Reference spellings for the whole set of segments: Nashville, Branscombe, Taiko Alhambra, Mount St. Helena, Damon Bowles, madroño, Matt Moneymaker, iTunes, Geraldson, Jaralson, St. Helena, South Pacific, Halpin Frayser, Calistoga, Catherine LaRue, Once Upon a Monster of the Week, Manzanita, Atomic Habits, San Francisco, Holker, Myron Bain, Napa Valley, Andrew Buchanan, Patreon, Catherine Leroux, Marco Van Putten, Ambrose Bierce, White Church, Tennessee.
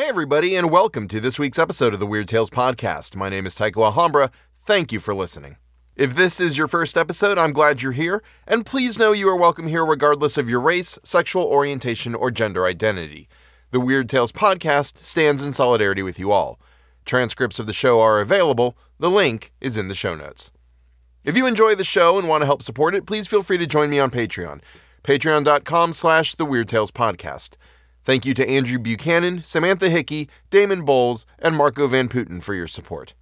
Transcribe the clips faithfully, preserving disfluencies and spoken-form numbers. Hey everybody, and welcome to this week's episode of the Weird Tales Podcast. My name is Taiko Alhambra. Thank you for listening. If this is your first episode, I'm glad you're here, and please know you are welcome here regardless of your race, sexual orientation, or gender identity. The Weird Tales Podcast stands in solidarity with you all. Transcripts of the show are available. The link is in the show notes. If you enjoy the show and want to help support it, please feel free to join me on Patreon. Patreon.com slash The Weird Tales Podcast. Thank you to Andrew Buchanan, Samantha Hickey, Damon Bowles, and Marco Van Putten for your support.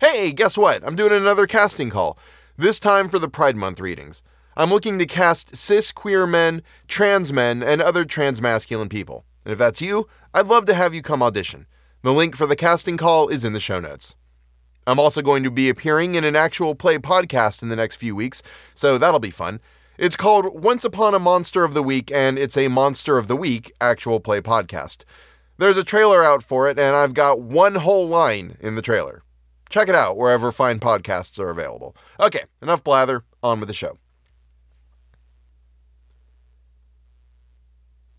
Hey, guess what? I'm doing another casting call, this time for the Pride Month readings. I'm looking to cast cis queer men, trans men, and other transmasculine people. And if that's you, I'd love to have you come audition. The link for the casting call is in the show notes. I'm also going to be appearing in an actual play podcast in the next few weeks, so that'll be fun. It's called Once Upon a Monster of the Week, and it's a Monster of the Week actual play podcast. There's a trailer out for it, and I've got one whole line in the trailer. Check it out wherever fine podcasts are available. Okay, enough blather, on with the show.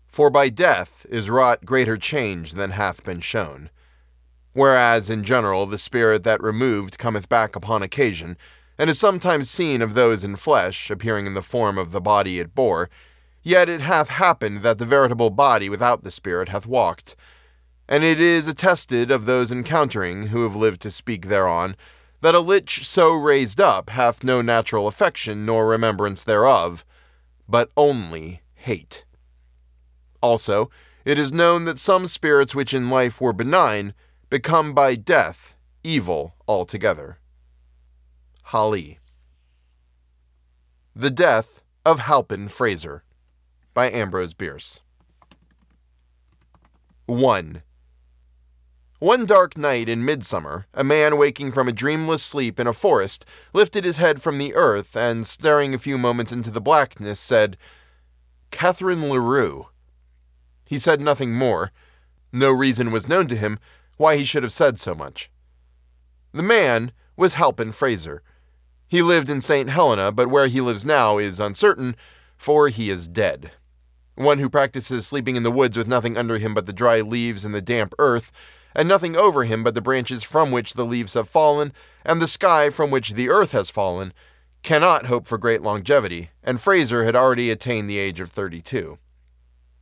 For by death is wrought greater change than hath been shown. Whereas in general the spirit that removed cometh back upon occasion, and is sometimes seen of those in flesh, appearing in the form of the body it bore, yet it hath happened that the veritable body without the spirit hath walked, and it is attested of those encountering, who have lived to speak thereon, that a lich so raised up hath no natural affection nor remembrance thereof, but only hate. Also, it is known that some spirits which in life were benign become by death evil altogether. Holly. The Death of Halpin Frayser by Ambrose Bierce. one. One dark night in midsummer, a man waking from a dreamless sleep in a forest lifted his head from the earth and, staring a few moments into the blackness, said, "Catherine LaRue." He said nothing more. No reason was known to him why he should have said so much. The man was Halpin Frayser. He lived in Saint Helena, but where he lives now is uncertain, for he is dead. One who practices sleeping in the woods with nothing under him but the dry leaves and the damp earth, and nothing over him but the branches from which the leaves have fallen, and the sky from which the earth has fallen, cannot hope for great longevity, and Frayser had already attained the age of thirty-two.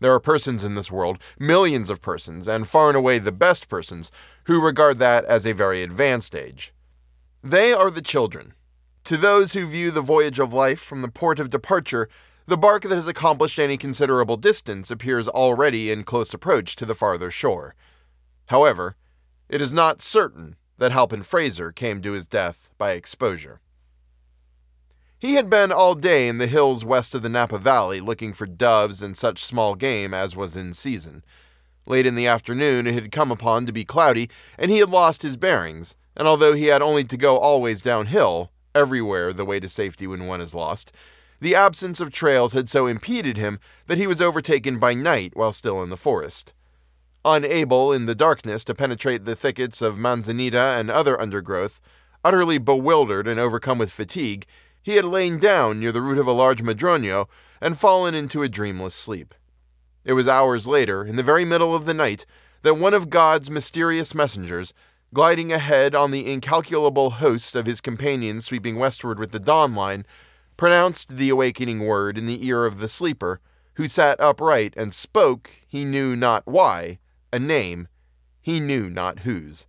There are persons in this world, millions of persons, and far and away the best persons, who regard that as a very advanced age. They are the children. To those who view the voyage of life from the port of departure, the bark that has accomplished any considerable distance appears already in close approach to the farther shore. However, it is not certain that Halpin Frayser came to his death by exposure. He had been all day in the hills west of the Napa Valley looking for doves and such small game as was in season. Late in the afternoon it had come upon to be cloudy, and he had lost his bearings, and although he had only to go always downhill, everywhere the way to safety when one is lost, the absence of trails had so impeded him that he was overtaken by night while still in the forest. Unable in the darkness to penetrate the thickets of manzanita and other undergrowth, utterly bewildered and overcome with fatigue, he had lain down near the root of a large madroño and fallen into a dreamless sleep. It was hours later, in the very middle of the night, that one of God's mysterious messengers, gliding ahead on the incalculable host of his companions sweeping westward with the dawn line, pronounced the awakening word in the ear of the sleeper, who sat upright and spoke, he knew not why, a name, he knew not whose.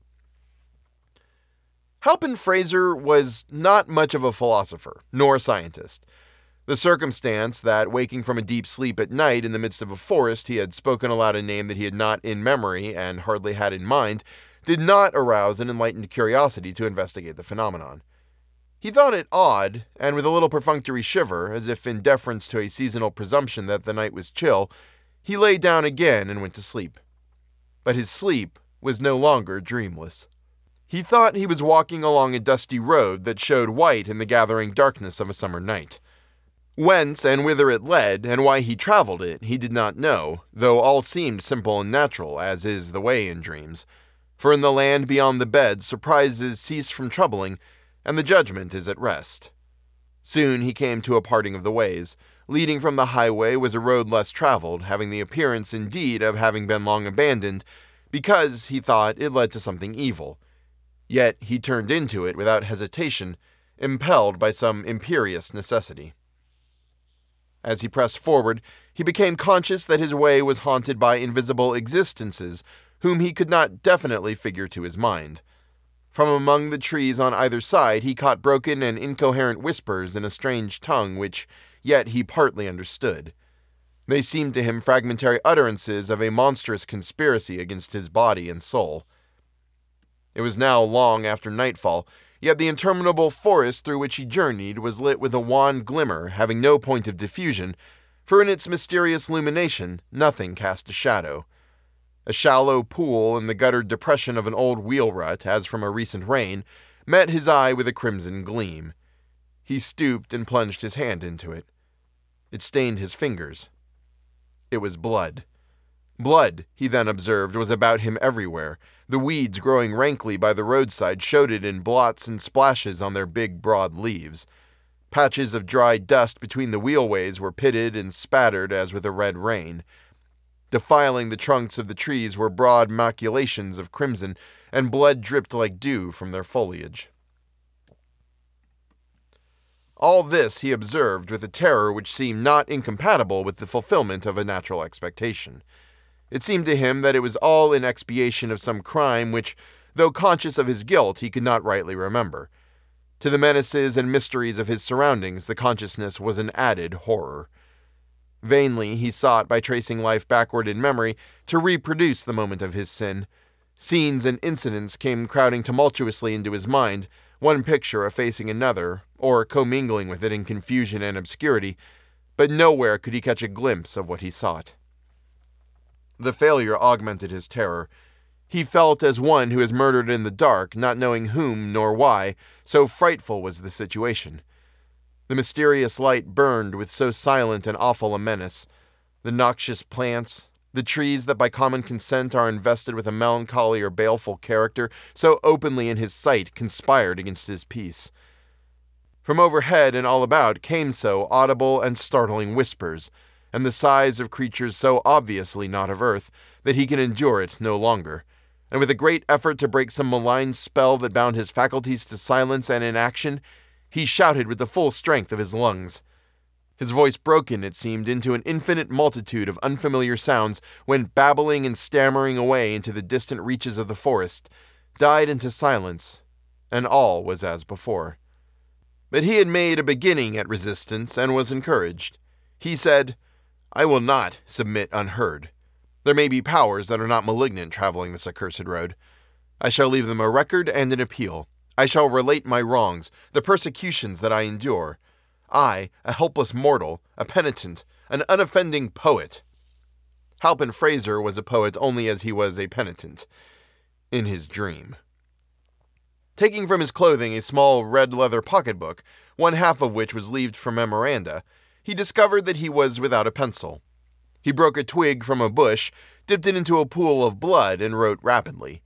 Halpin Frayser was not much of a philosopher, nor a scientist. The circumstance that, waking from a deep sleep at night in the midst of a forest, he had spoken aloud a name that he had not in memory and hardly had in mind, did not arouse an enlightened curiosity to investigate the phenomenon. He thought it odd, and with a little perfunctory shiver, as if in deference to a seasonal presumption that the night was chill, he lay down again and went to sleep. But his sleep was no longer dreamless. He thought he was walking along a dusty road that showed white in the gathering darkness of a summer night. Whence and whither it led, and why he traveled it, he did not know, though all seemed simple and natural, as is the way in dreams. For in the land beyond the bed surprises cease from troubling, and the judgment is at rest. Soon he came to a parting of the ways. Leading from the highway was a road less traveled, having the appearance, indeed, of having been long abandoned, because he thought it led to something evil. Yet he turned into it without hesitation, impelled by some imperious necessity. As he pressed forward, he became conscious that his way was haunted by invisible existences whom he could not definitely figure to his mind. From among the trees on either side he caught broken and incoherent whispers in a strange tongue which yet he partly understood. They seemed to him fragmentary utterances of a monstrous conspiracy against his body and soul. It was now long after nightfall, yet the interminable forest through which he journeyed was lit with a wan glimmer having no point of diffusion, for in its mysterious illumination nothing cast a shadow. A shallow pool in the guttered depression of an old wheel rut, as from a recent rain, met his eye with a crimson gleam. He stooped and plunged his hand into it. It stained his fingers. It was blood. Blood, he then observed, was about him everywhere. The weeds growing rankly by the roadside showed it in blots and splashes on their big, broad leaves. Patches of dry dust between the wheelways were pitted and spattered as with a red rain. Defiling the trunks of the trees were broad maculations of crimson, and blood dripped like dew from their foliage. All this he observed with a terror which seemed not incompatible with the fulfillment of a natural expectation. It seemed to him that it was all in expiation of some crime which, though conscious of his guilt, he could not rightly remember. To the menaces and mysteries of his surroundings, the consciousness was an added horror. Vainly he sought, by tracing life backward in memory, to reproduce the moment of his sin. Scenes and incidents came crowding tumultuously into his mind, one picture effacing another, or commingling with it in confusion and obscurity, but nowhere could he catch a glimpse of what he sought. The failure augmented his terror. He felt as one who is murdered in the dark, not knowing whom nor why, so frightful was the situation. The mysterious light burned with so silent and awful a menace. The noxious plants, the trees that by common consent are invested with a melancholy or baleful character, so openly in his sight, conspired against his peace. From overhead and all about came so audible and startling whispers, and the sighs of creatures so obviously not of earth that he can endure it no longer, and with a great effort to break some malign spell that bound his faculties to silence and inaction, he shouted with the full strength of his lungs. His voice broken, it seemed, into an infinite multitude of unfamiliar sounds when, babbling and stammering away into the distant reaches of the forest, died into silence, and all was as before. But he had made a beginning at resistance and was encouraged. He said, "I will not submit unheard. There may be powers that are not malignant traveling this accursed road. I shall leave them a record and an appeal. I shall relate my wrongs, the persecutions that I endure. I, a helpless mortal, a penitent, an unoffending poet." Halpin Frayser was a poet only as he was a penitent, in his dream. Taking from his clothing a small red leather pocketbook, one half of which was leaved for memoranda, he discovered that he was without a pencil. He broke a twig from a bush, dipped it into a pool of blood, and wrote rapidly.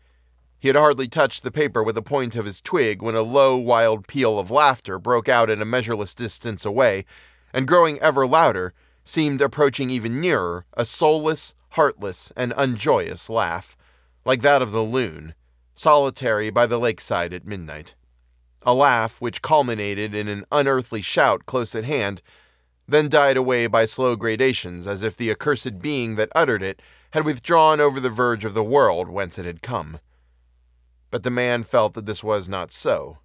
He had hardly touched the paper with the point of his twig when a low, wild peal of laughter broke out at a measureless distance away, and growing ever louder, seemed approaching even nearer, a soulless, heartless, and unjoyous laugh, like that of the loon, solitary by the lakeside at midnight. A laugh which culminated in an unearthly shout close at hand, then died away by slow gradations as if the accursed being that uttered it had withdrawn over the verge of the world whence it had come. But the man felt that this was not so,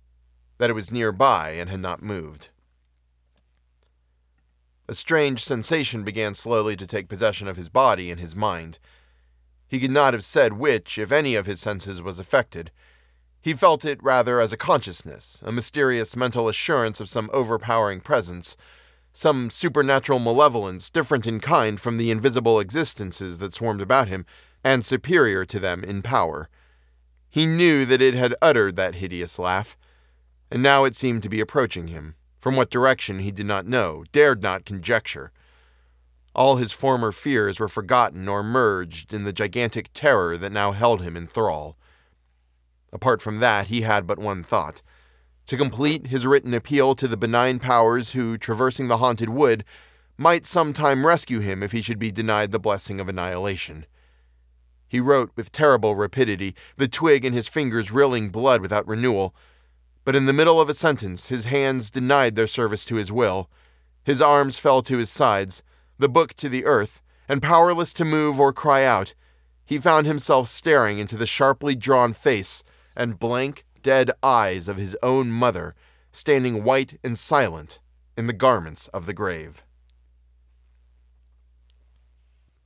that it was nearby and had not moved. A strange sensation began slowly to take possession of his body and his mind. He could not have said which, if any, of his senses was affected. He felt it rather as a consciousness, a mysterious mental assurance of some overpowering presence, some supernatural malevolence different in kind from the invisible existences that swarmed about him, and superior to them in power. He knew that it had uttered that hideous laugh, and now it seemed to be approaching him, from what direction he did not know, dared not conjecture. All his former fears were forgotten or merged in the gigantic terror that now held him in thrall. Apart from that, he had but one thought: to complete his written appeal to the benign powers who, traversing the haunted wood, might sometime rescue him if he should be denied the blessing of annihilation. He wrote with terrible rapidity, the twig in his fingers rilling blood without renewal. But in the middle of a sentence, his hands denied their service to his will. His arms fell to his sides, the book to the earth, and powerless to move or cry out, he found himself staring into the sharply drawn face and blank, dead eyes of his own mother, standing white and silent in the garments of the grave.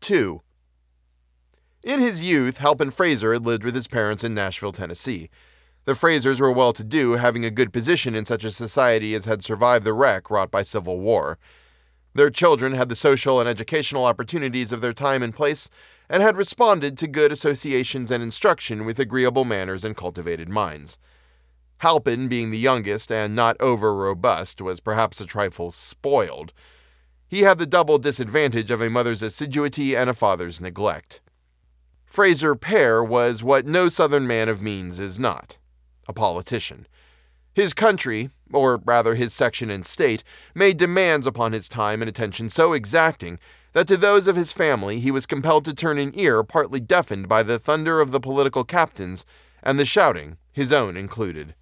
two. In his youth, Halpin Frayser had lived with his parents in Nashville, Tennessee. The Fraysers were well-to-do, having a good position in such a society as had survived the wreck wrought by Civil War. Their children had the social and educational opportunities of their time and place, and had responded to good associations and instruction with agreeable manners and cultivated minds. Halpin, being the youngest and not over-robust, was perhaps a trifle spoiled. He had the double disadvantage of a mother's assiduity and a father's neglect. Frayser Pair was what no Southern man of means is not: a politician. His country, or rather his section and state, made demands upon his time and attention so exacting that to those of his family he was compelled to turn an ear partly deafened by the thunder of the political captains and the shouting, his own included.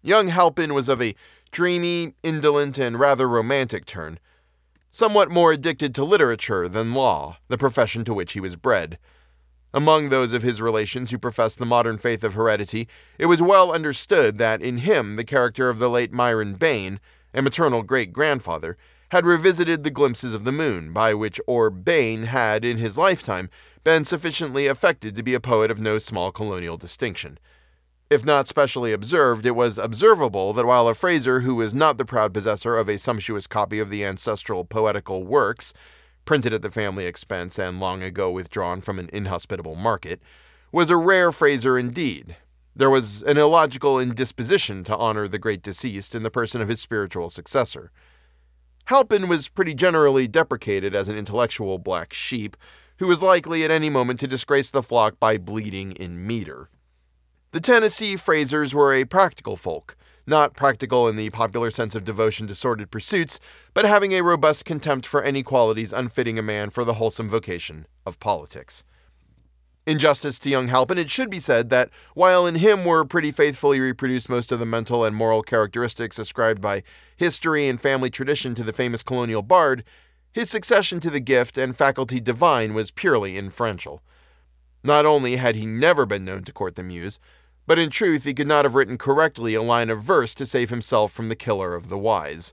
Young Halpin was of a dreamy, indolent, and rather romantic turn, somewhat more addicted to literature than law, the profession to which he was bred. Among those of his relations who professed the modern faith of heredity, it was well understood that in him the character of the late Myron Bain, a maternal great-grandfather, had revisited the glimpses of the moon, by which Orb Bain had, in his lifetime, been sufficiently affected to be a poet of no small colonial distinction. If not specially observed, it was observable that while a Frayser who was not the proud possessor of a sumptuous copy of the ancestral poetical works, printed at the family expense and long ago withdrawn from an inhospitable market, was a rare Frayser indeed, there was an illogical indisposition to honor the great deceased in the person of his spiritual successor. Halpin was pretty generally deprecated as an intellectual black sheep, who was likely at any moment to disgrace the flock by bleeding in meter. The Tennessee Fraysers were a practical folk, not practical in the popular sense of devotion to sordid pursuits, but having a robust contempt for any qualities unfitting a man for the wholesome vocation of politics. In justice to young Halpin, it should be said that, while in him were pretty faithfully reproduced most of the mental and moral characteristics ascribed by history and family tradition to the famous colonial bard, his succession to the gift and faculty divine was purely inferential. Not only had he never been known to court the muse, but in truth he could not have written correctly a line of verse to save himself from the killer of the wise.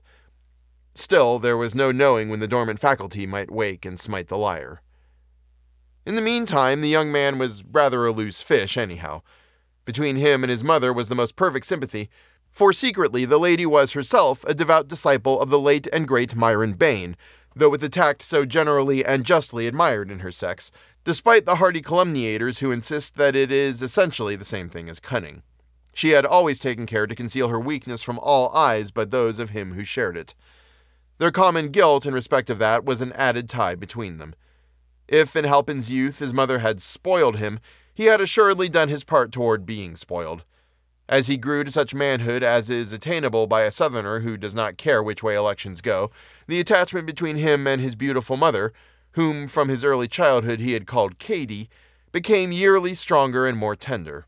Still, there was no knowing when the dormant faculty might wake and smite the lyre. In the meantime, the young man was rather a loose fish, anyhow. Between him and his mother was the most perfect sympathy, for secretly the lady was herself a devout disciple of the late and great Myron Bain, though with a tact so generally and justly admired in her sex, despite the hardy calumniators who insist that it is essentially the same thing as cunning. She had always taken care to conceal her weakness from all eyes but those of him who shared it. Their common guilt in respect of that was an added tie between them. If in Halpin's youth his mother had spoiled him, he had assuredly done his part toward being spoiled. As he grew to such manhood as is attainable by a Southerner who does not care which way elections go, the attachment between him and his beautiful mother, whom from his early childhood he had called Katie, became yearly stronger and more tender.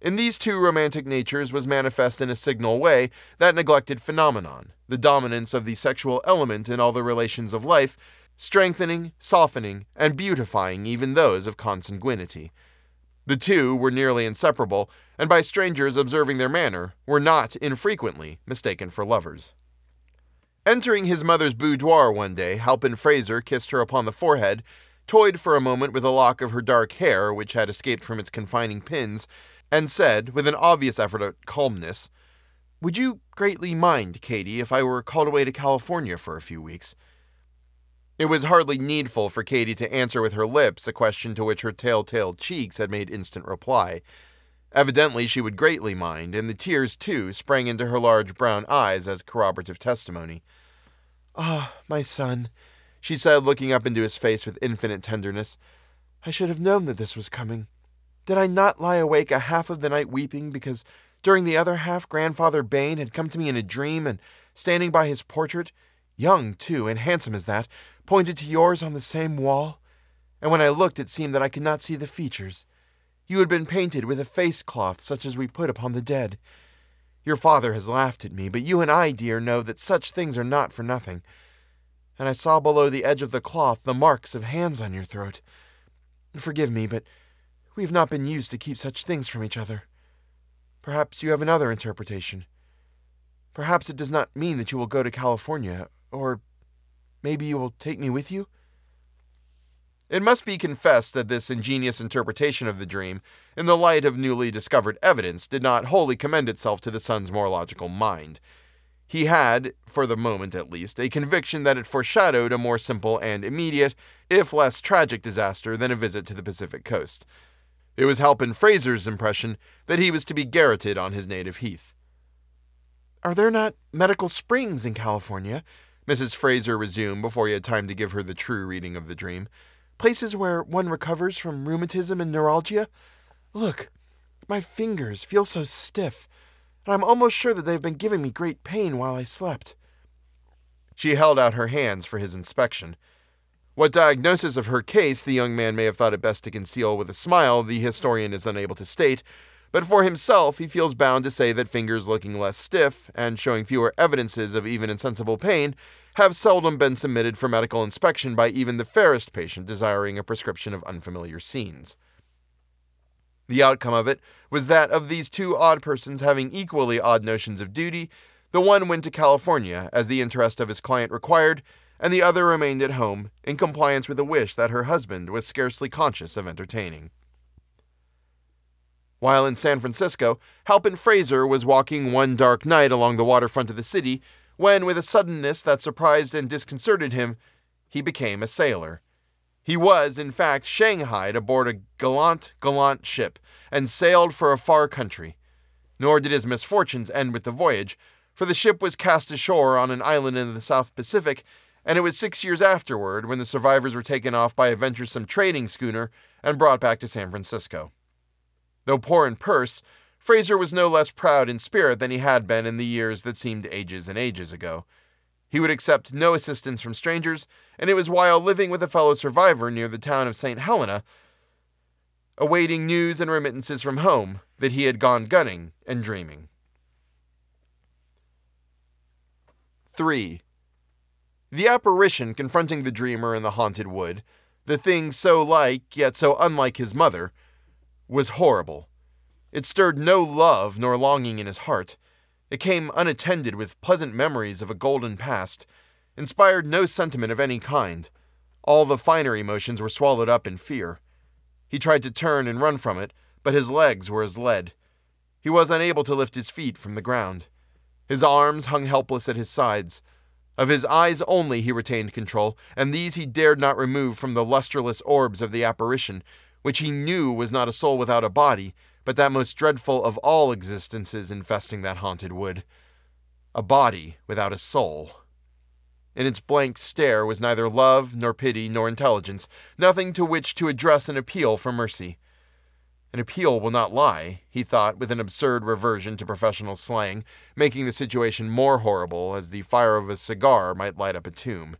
In these two romantic natures was manifest in a signal way that neglected phenomenon, the dominance of the sexual element in all the relations of life, strengthening, softening, and beautifying even those of consanguinity. The two were nearly inseparable, and by strangers observing their manner were not infrequently mistaken for lovers. Entering his mother's boudoir one day, Halpin Frayser kissed her upon the forehead, toyed for a moment with a lock of her dark hair which had escaped from its confining pins, and said, with an obvious effort at calmness, "Would you greatly mind, Katie, if I were called away to California for a few weeks?" It was hardly needful for Katie to answer with her lips a question to which her telltale cheeks had made instant reply. Evidently she would greatly mind, and the tears, too, sprang into her large brown eyes as corroborative testimony. "Ah, oh, my son," she said, looking up into his face with infinite tenderness, "I should have known that this was coming. Did I not lie awake a half of the night weeping because during the other half Grandfather Bain had come to me in a dream and, standing by his portrait, young, too, and handsome as that, pointed to yours on the same wall? and when I looked it seemed that I could not see the features. You had been painted with a face cloth such as we put upon the dead. Your father has laughed at me, but you and I, dear, know that such things are not for nothing. And I saw below the edge of the cloth the marks of hands on your throat. Forgive me, but we have not been used to keep such things from each other. Perhaps you have another interpretation. Perhaps it does not mean that you will go to California, or maybe you will take me with you? It must be confessed that this ingenious interpretation of the dream, in the light of newly discovered evidence, did not wholly commend itself to the son's more logical mind. He had, for the moment at least, a conviction that it foreshadowed a more simple and immediate, if less tragic disaster than a visit to the Pacific coast. It was Halpin Frayser's impression that he was to be garroted on his native heath. "Are there not medical springs in California?" Missus Frayser resumed before he had time to give her the true reading of the dream. "Places where one recovers from rheumatism and neuralgia? Look, my fingers feel so stiff, and I'm almost sure that they've been giving me great pain while I slept." She held out her hands for his inspection. What diagnosis of her case the young man may have thought it best to conceal with a smile, the historian is unable to state, but for himself he feels bound to say that fingers looking less stiff, and showing fewer evidences of even insensible pain, have seldom been submitted for medical inspection by even the fairest patient desiring a prescription of unfamiliar scenes. The outcome of it was that of these two odd persons having equally odd notions of duty, the one went to California as the interest of his client required, and the other remained at home in compliance with a wish that her husband was scarcely conscious of entertaining. While in San Francisco, Halpin Frayser was walking one dark night along the waterfront of the city when, with a suddenness that surprised and disconcerted him, he became a sailor. He was, in fact, shanghaied aboard a gallant, gallant ship, and sailed for a far country. Nor did his misfortunes end with the voyage, for the ship was cast ashore on an island in the South Pacific, and it was six years afterward when the survivors were taken off by a venturesome trading schooner and brought back to San Francisco. Though poor in purse, Frayser was no less proud in spirit than he had been in the years that seemed ages and ages ago. He would accept no assistance from strangers, and it was while living with a fellow survivor near the town of Saint Helena, awaiting news and remittances from home, that he had gone gunning and dreaming. three. The apparition confronting the dreamer in the haunted wood, the thing so like yet so unlike his mother, was horrible. It stirred no love nor longing in his heart. It came unattended with pleasant memories of a golden past, inspired no sentiment of any kind. All the finer emotions were swallowed up in fear. He tried to turn and run from it, but his legs were as lead. He was unable to lift his feet from the ground. His arms hung helpless at his sides. Of his eyes only he retained control, and these he dared not remove from the lusterless orbs of the apparition, which he knew was not a soul without a body, but that most dreadful of all existences infesting that haunted wood, a body without a soul. In its blank stare was neither love, nor pity, nor intelligence, nothing to which to address an appeal for mercy. An appeal will not lie, he thought, with an absurd reversion to professional slang, making the situation more horrible as the fire of a cigar might light up a tomb.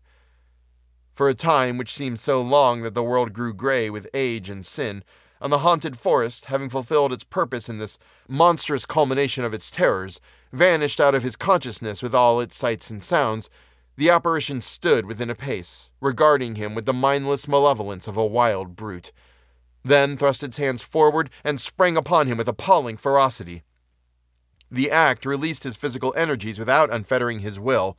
For a time which seemed so long that the world grew gray with age and sin, and the haunted forest, having fulfilled its purpose in this monstrous culmination of its terrors, vanished out of his consciousness with all its sights and sounds, the apparition stood within a pace, regarding him with the mindless malevolence of a wild brute, then thrust its hands forward and sprang upon him with appalling ferocity. The act released his physical energies without unfettering his will.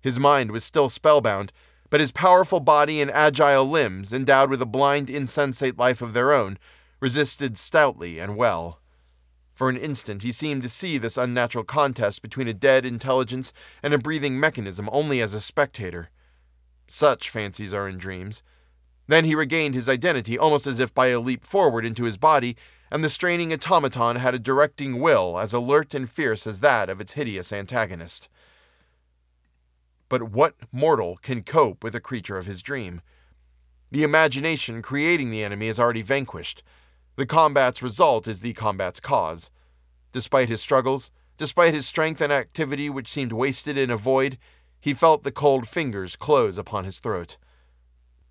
His mind was still spellbound, but his powerful body and agile limbs, endowed with a blind, insensate life of their own, resisted stoutly and well. For an instant he seemed to see this unnatural contest between a dead intelligence and a breathing mechanism only as a spectator. Such fancies are in dreams. Then he regained his identity almost as if by a leap forward into his body, and the straining automaton had a directing will as alert and fierce as that of its hideous antagonist. But what mortal can cope with a creature of his dream? The imagination creating the enemy is already vanquished. The combat's result is the combat's cause. Despite his struggles, despite his strength and activity which seemed wasted in a void, he felt the cold fingers close upon his throat.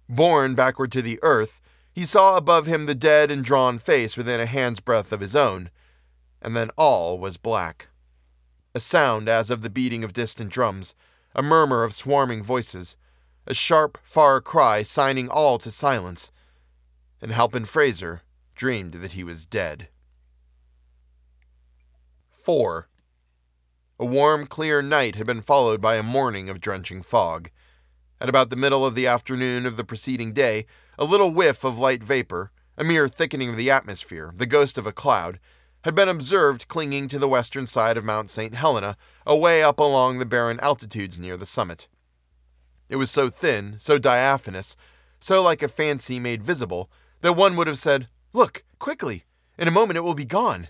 Borne backward to the earth, he saw above him the dead and drawn face within a hand's breadth of his own, and then all was black. A sound as of the beating of distant drums, a murmur of swarming voices, a sharp, far cry signing all to silence, and Halpin Frayser dreamed that he was dead. Four. A warm, clear night had been followed by a morning of drenching fog. At about the middle of the afternoon of the preceding day, a little whiff of light vapor, a mere thickening of the atmosphere, the ghost of a cloud, had been observed clinging to the western side of Mount Saint Helena, away up along the barren altitudes near the summit. It was so thin, so diaphanous, so like a fancy made visible, that one would have said, "Look, quickly! In a moment it will be gone!"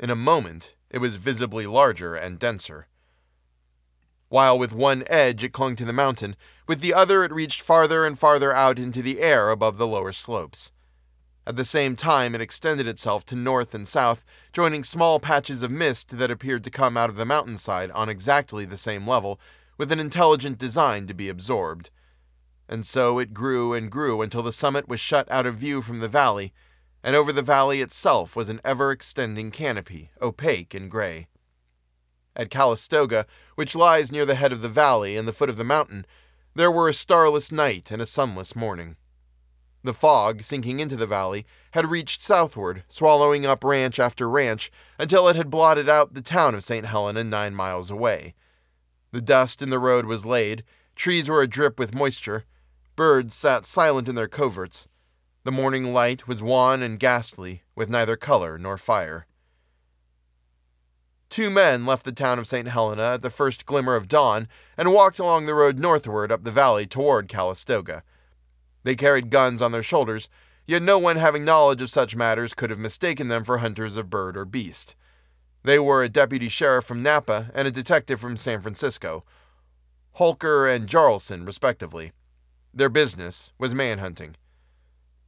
In a moment it was visibly larger and denser. While with one edge it clung to the mountain, with the other it reached farther and farther out into the air above the lower slopes. At the same time it extended itself to north and south, joining small patches of mist that appeared to come out of the mountainside on exactly the same level, with an intelligent design to be absorbed. And so it grew and grew until the summit was shut out of view from the valley, and over the valley itself was an ever-extending canopy, opaque and gray. At Calistoga, which lies near the head of the valley and the foot of the mountain, there were a starless night and a sunless morning. The fog, sinking into the valley, had reached southward, swallowing up ranch after ranch, until it had blotted out the town of Saint Helena nine miles away. The dust in the road was laid, trees were adrip with moisture, birds sat silent in their coverts. The morning light was wan and ghastly, with neither color nor fire. Two men left the town of Saint Helena at the first glimmer of dawn and walked along the road northward up the valley toward Calistoga. They carried guns on their shoulders, yet no one having knowledge of such matters could have mistaken them for hunters of bird or beast. They were a deputy sheriff from Napa and a detective from San Francisco, Holker and Jaralson, respectively. Their business was manhunting.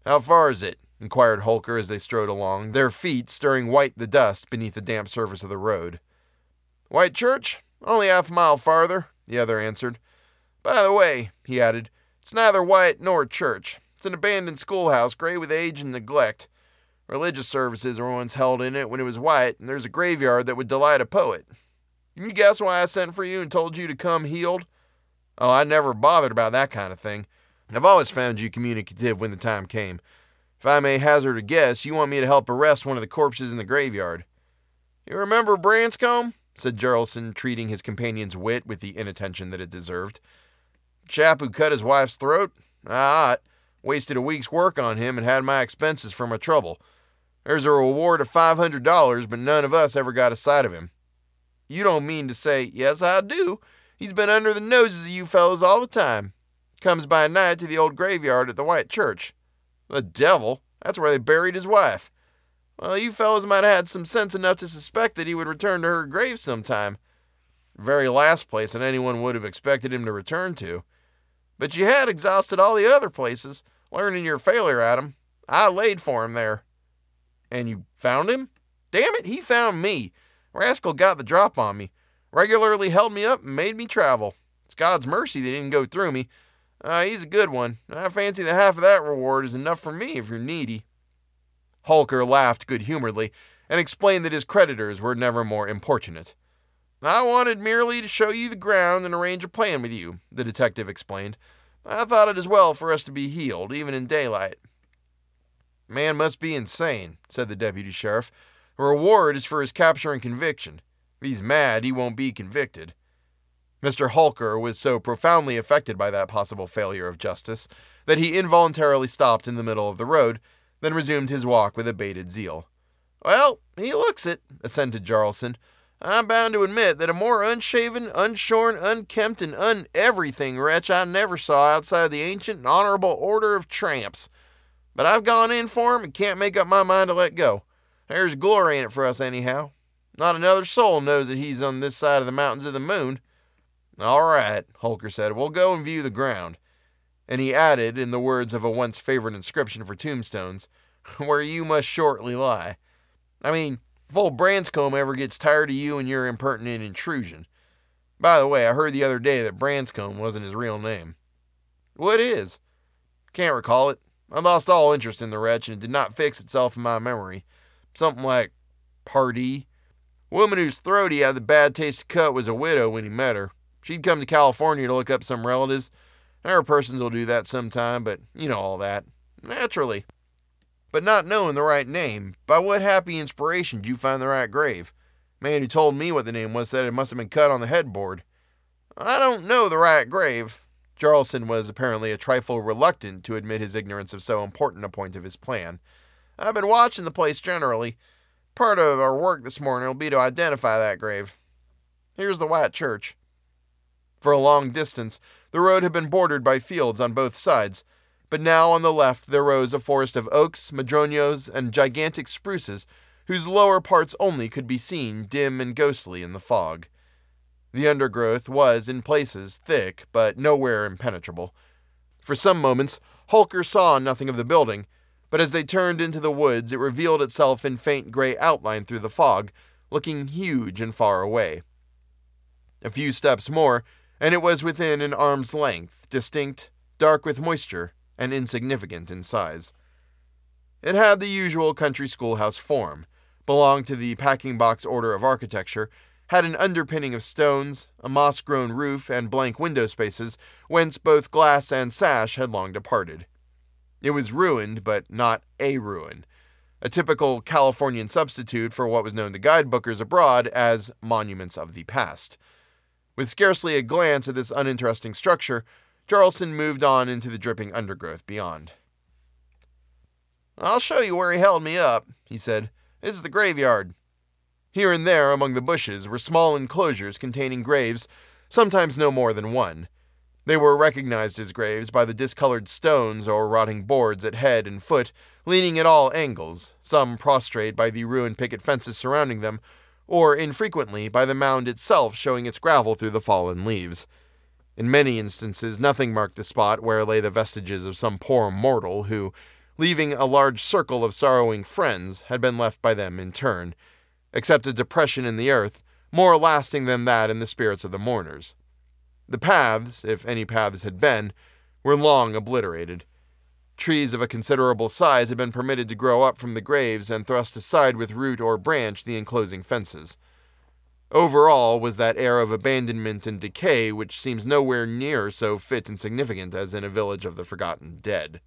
"How far is it?" inquired Holker as they strode along, their feet stirring white the dust beneath the damp surface of the road. "White Church? Only half a mile farther," the other answered. "By the way," he added, "it's neither white nor church. It's an abandoned schoolhouse, gray with age and neglect. Religious services were once held in it when it was white, and there's a graveyard that would delight a poet. Can you guess why I sent for you and told you to come healed? Oh, I never bothered about that kind of thing. I've always found you communicative when the time came. If I may hazard a guess, you want me to help arrest one of the corpses in the graveyard." "You remember Branscombe?" said Geraldson, treating his companion's wit with the inattention that it deserved. "Chap who cut his wife's throat? Ah, wasted a week's work on him and had my expenses for my trouble. There's a reward of five hundred dollars, but none of us ever got a sight of him." "You don't mean to say..." "Yes, I do. He's been under the noses of you fellows all the time. Comes by night to the old graveyard at the White Church." "The devil! That's where they buried his wife." "Well, you fellows might have had some sense enough to suspect that he would return to her grave sometime." "The very last place that anyone would have expected him to return to." "But you had exhausted all the other places, learning your failure at 'em. I laid for him there." "And you found him?" "Damn it, he found me. Rascal got the drop on me. Regularly held me up and made me travel. It's God's mercy they didn't go through me. Uh, he's a good one. I fancy that half of that reward is enough for me if you're needy." Holker laughed good-humoredly and explained that his creditors were never more importunate. "I wanted merely to show you the ground and arrange a plan with you," the detective explained. "I thought it as well for us to be healed, even in daylight." "Man must be insane," said the deputy sheriff. "A reward is for his capture and conviction. If he's mad, he won't be convicted." Mister Holker was so profoundly affected by that possible failure of justice that he involuntarily stopped in the middle of the road, then resumed his walk with abated zeal. "Well, he looks it," assented Jaralson. "I'm bound to admit that a more unshaven, unshorn, unkempt, and un-everything wretch I never saw outside the ancient and honorable order of tramps. But I've gone in for him and can't make up my mind to let go. There's glory in it for us anyhow. Not another soul knows that he's on this side of the mountains of the moon." "All right," Holker said, "we'll go and view the ground." And he added, in the words of a once favorite inscription for tombstones, "where you must shortly lie." "I mean, if old Branscombe ever gets tired of you and your impertinent intrusion. By the way, I heard the other day that Branscombe wasn't his real name." "What is?" Can't recall it. I lost all interest in the wretch, and it did not fix itself in my memory. Something like Pardee. A woman whose throat he had the bad taste to cut was a widow when he met her. She'd come to California to look up some relatives. Our persons will do that sometime, but you know all that. Naturally. But not knowing the right name, by what happy inspiration did you find the right grave? Man who told me what the name was said it must have been cut on the headboard. I don't know the right grave. Jaralson was apparently a trifle reluctant to admit his ignorance of so important a point of his plan. I've been watching the place generally. Part of our work this morning will be to identify that grave. Here's the White Church. For a long distance, the road had been bordered by fields on both sides, but now on the left there rose a forest of oaks, madroños, and gigantic spruces, whose lower parts only could be seen dim and ghostly in the fog. The undergrowth was, in places, thick, but nowhere impenetrable. For some moments, Holker saw nothing of the building, but as they turned into the woods it revealed itself in faint gray outline through the fog, looking huge and far away. A few steps more, and it was within an arm's length, distinct, dark with moisture, and insignificant in size. It had the usual country schoolhouse form, belonged to the packing box order of architecture, had an underpinning of stones, a moss-grown roof, and blank window spaces, whence both glass and sash had long departed. It was ruined, but not a ruin, a typical Californian substitute for what was known to guidebookers abroad as monuments of the past. With scarcely a glance at this uninteresting structure, Jaralson moved on into the dripping undergrowth beyond. "I'll show you where he held me up," he said. "This is the graveyard." Here and there among the bushes were small enclosures containing graves, sometimes no more than one. They were recognized as graves by the discolored stones or rotting boards at head and foot, leaning at all angles, some prostrate by the ruined picket fences surrounding them, or infrequently by the mound itself showing its gravel through the fallen leaves. In many instances nothing marked the spot where lay the vestiges of some poor mortal who, leaving a large circle of sorrowing friends, had been left by them in turn, except a depression in the earth, more lasting than that in the spirits of the mourners. The paths, if any paths had been, were long obliterated. Trees of a considerable size had been permitted to grow up from the graves and thrust aside with root or branch the enclosing fences. Overall was that air of abandonment and decay which seems nowhere near so fit and significant as in a village of the forgotten dead.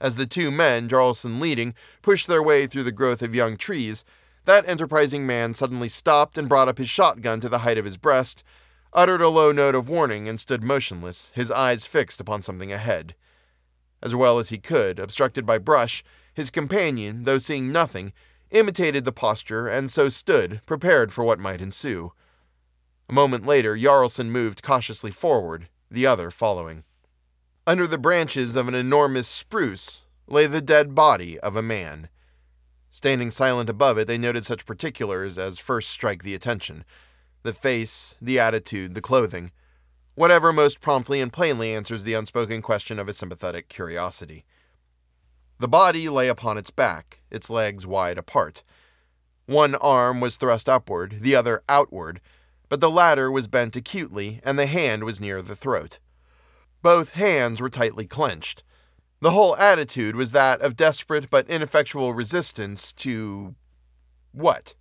As the two men, Jaralson leading, pushed their way through the growth of young trees, that enterprising man suddenly stopped and brought up his shotgun to the height of his breast, uttered a low note of warning, and stood motionless, his eyes fixed upon something ahead. As well as he could, obstructed by brush, his companion, though seeing nothing, imitated the posture and so stood, prepared for what might ensue. A moment later, Jaralson moved cautiously forward, the other following. Under the branches of an enormous spruce lay the dead body of a man. Standing silent above it, they noted such particulars as first strike the attention: the face, the attitude, the clothing, whatever most promptly and plainly answers the unspoken question of a sympathetic curiosity. The body lay upon its back, its legs wide apart. One arm was thrust upward, the other outward, but the latter was bent acutely, and the hand was near the throat. Both hands were tightly clenched. The whole attitude was that of desperate but ineffectual resistance to... what?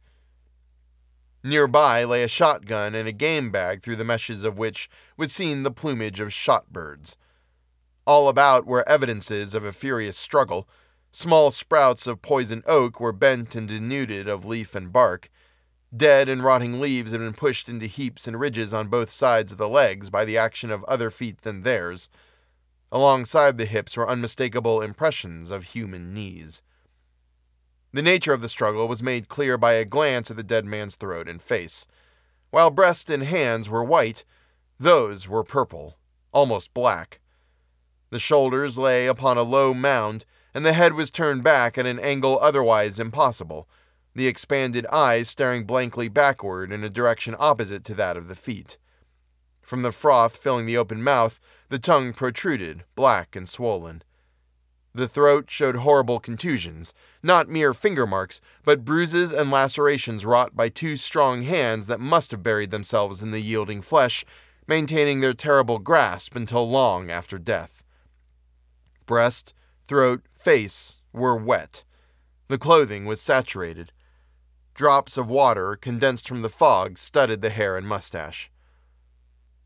Nearby lay a shotgun and a game bag through the meshes of which was seen the plumage of shotbirds. All about were evidences of a furious struggle. Small sprouts of poison oak were bent and denuded of leaf and bark. Dead and rotting leaves had been pushed into heaps and ridges on both sides of the legs by the action of other feet than theirs. Alongside the hips were unmistakable impressions of human knees. The nature of the struggle was made clear by a glance at the dead man's throat and face. While breast and hands were white, those were purple, almost black. The shoulders lay upon a low mound, and the head was turned back at an angle otherwise impossible, the expanded eyes staring blankly backward in a direction opposite to that of the feet. From the froth filling the open mouth, the tongue protruded, black and swollen. The throat showed horrible contusions, not mere finger marks, but bruises and lacerations wrought by two strong hands that must have buried themselves in the yielding flesh, maintaining their terrible grasp until long after death. Breast, throat, face were wet. The clothing was saturated. Drops of water condensed from the fog studded the hair and mustache.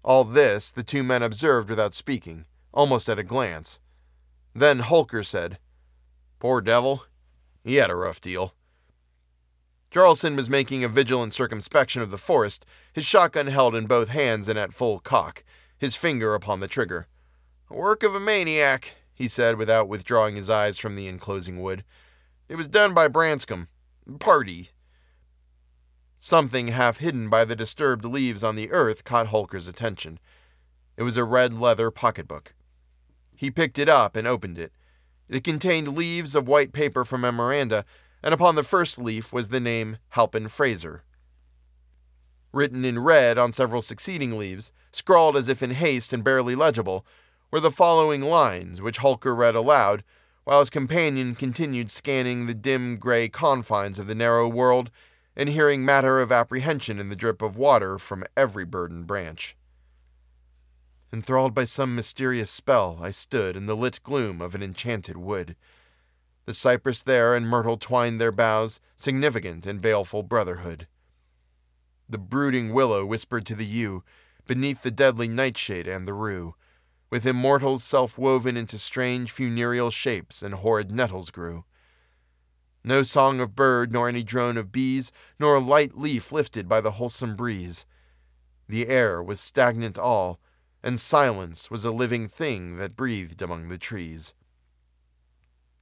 All this the two men observed without speaking, almost at a glance. Then Holker said, "Poor devil. He had a rough deal." Jaralson was making a vigilant circumspection of the forest, his shotgun held in both hands and at full cock, his finger upon the trigger. "Work of a maniac," he said without withdrawing his eyes from the enclosing wood. "It was done by Branscombe. Party." Something half hidden by the disturbed leaves on the earth caught Holker's attention. It was a red leather pocketbook. He picked it up and opened it. It contained leaves of white paper from memoranda, and upon the first leaf was the name Halpin Frayser. Written in red on several succeeding leaves, scrawled as if in haste and barely legible, were the following lines, which Holker read aloud, while his companion continued scanning the dim gray confines of the narrow world and hearing matter of apprehension in the drip of water from every bird and branch. Enthralled by some mysterious spell, I stood in the lit gloom of an enchanted wood. The cypress there and myrtle twined their boughs, significant in baleful brotherhood. The brooding willow whispered to the yew, beneath the deadly nightshade and the rue, with immortals self-woven into strange funereal shapes and horrid nettles grew. No song of bird, nor any drone of bees, nor a light leaf lifted by the wholesome breeze. The air was stagnant all, and silence was a living thing that breathed among the trees.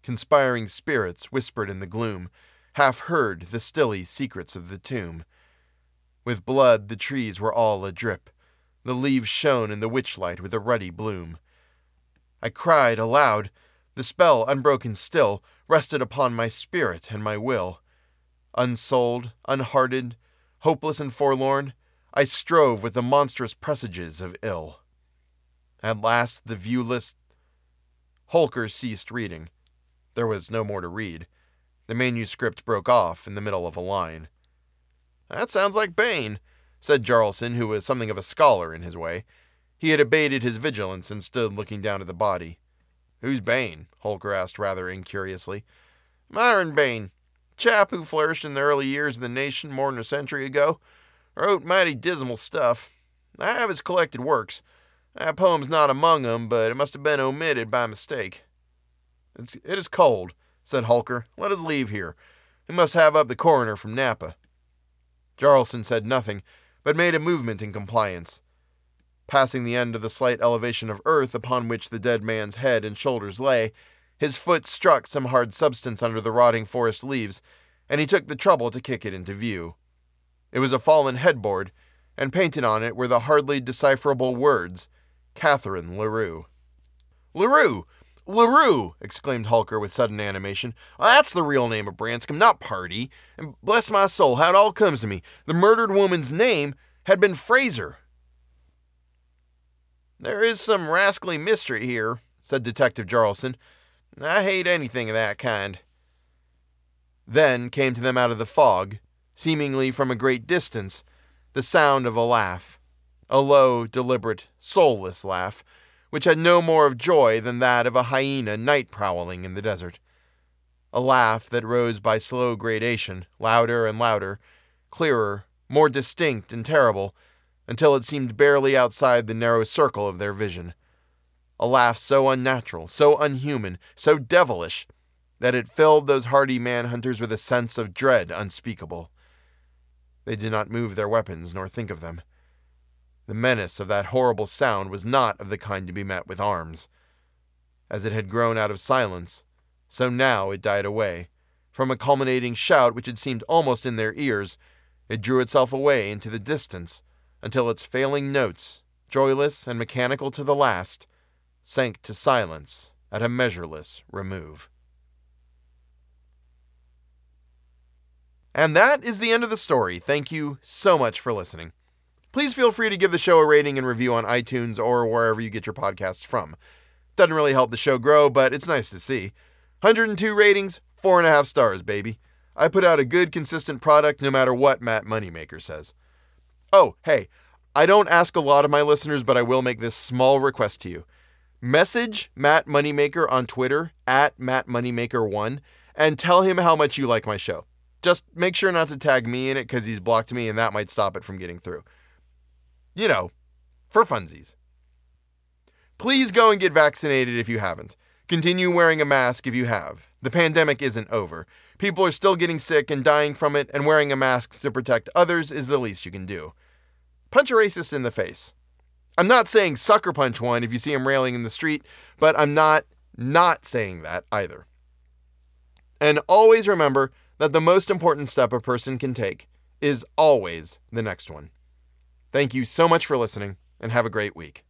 Conspiring spirits whispered in the gloom, half heard the stilly secrets of the tomb. With blood the trees were all adrip, the leaves shone in the witchlight with a ruddy bloom. I cried aloud. The spell, unbroken still, rested upon my spirit and my will. Unsouled, unhearted, hopeless and forlorn, I strove with the monstrous presages of ill. At last the viewless... Holker ceased reading. There was no more to read. The manuscript broke off in the middle of a line. "That sounds like Bain," said Jaralson, who was something of a scholar in his way. He had abated his vigilance and stood looking down at the body. "Who's Bain?" Holker asked rather incuriously. "Myron Bain, chap who flourished in the early years of the nation more than a century ago. Wrote mighty dismal stuff. I have his collected works. That poem's not among them, but it must have been omitted by mistake." It's, it is cold, said Holker. "Let us leave here. We must have up the coroner from Napa." Jaralson said nothing, but made a movement in compliance. Passing the end of the slight elevation of earth upon which the dead man's head and shoulders lay, his foot struck some hard substance under the rotting forest leaves, and he took the trouble to kick it into view. It was a fallen headboard, and painted on it were the hardly decipherable words, "Catherine Leroux." "Leroux! Leroux!" exclaimed Holker with sudden animation. "Oh, that's the real name of Branscombe, not Party. And bless my soul, how it all comes to me. The murdered woman's name had been Frayser." "There is some rascally mystery here," said Detective Jaralson. "I hate anything of that kind." Then came to them out of the fog, seemingly from a great distance, the sound of a laugh, a low, deliberate, soulless laugh, which had no more of joy than that of a hyena night prowling in the desert. A laugh that rose by slow gradation, louder and louder, clearer, more distinct and terrible, until it seemed barely outside the narrow circle of their vision. A laugh so unnatural, so unhuman, so devilish, that it filled those hardy manhunters with a sense of dread unspeakable. They did not move their weapons nor think of them. The menace of that horrible sound was not of the kind to be met with arms. As it had grown out of silence, so now it died away. From a culminating shout which had seemed almost in their ears, it drew itself away into the distance, until its failing notes, joyless and mechanical to the last, sank to silence at a measureless remove. And that is the end of the story. Thank you so much for listening. Please feel free to give the show a rating and review on iTunes or wherever you get your podcasts from. Doesn't really help the show grow, but it's nice to see. one hundred two ratings, four and a half stars, baby. I put out a good, consistent product no matter what Matt Moneymaker says. Oh, hey, I don't ask a lot of my listeners, but I will make this small request to you. Message Matt Moneymaker on Twitter, at Matt Moneymaker one, and tell him how much you like my show. Just make sure not to tag me in it because he's blocked me and that might stop it from getting through. You know, for funsies. Please go and get vaccinated if you haven't. Continue wearing a mask if you have. The pandemic isn't over. People are still getting sick and dying from it, and wearing a mask to protect others is the least you can do. Punch a racist in the face. I'm not saying sucker punch one if you see him railing in the street, but I'm not not saying that either. And always remember that the most important step a person can take is always the next one. Thank you so much for listening, and have a great week.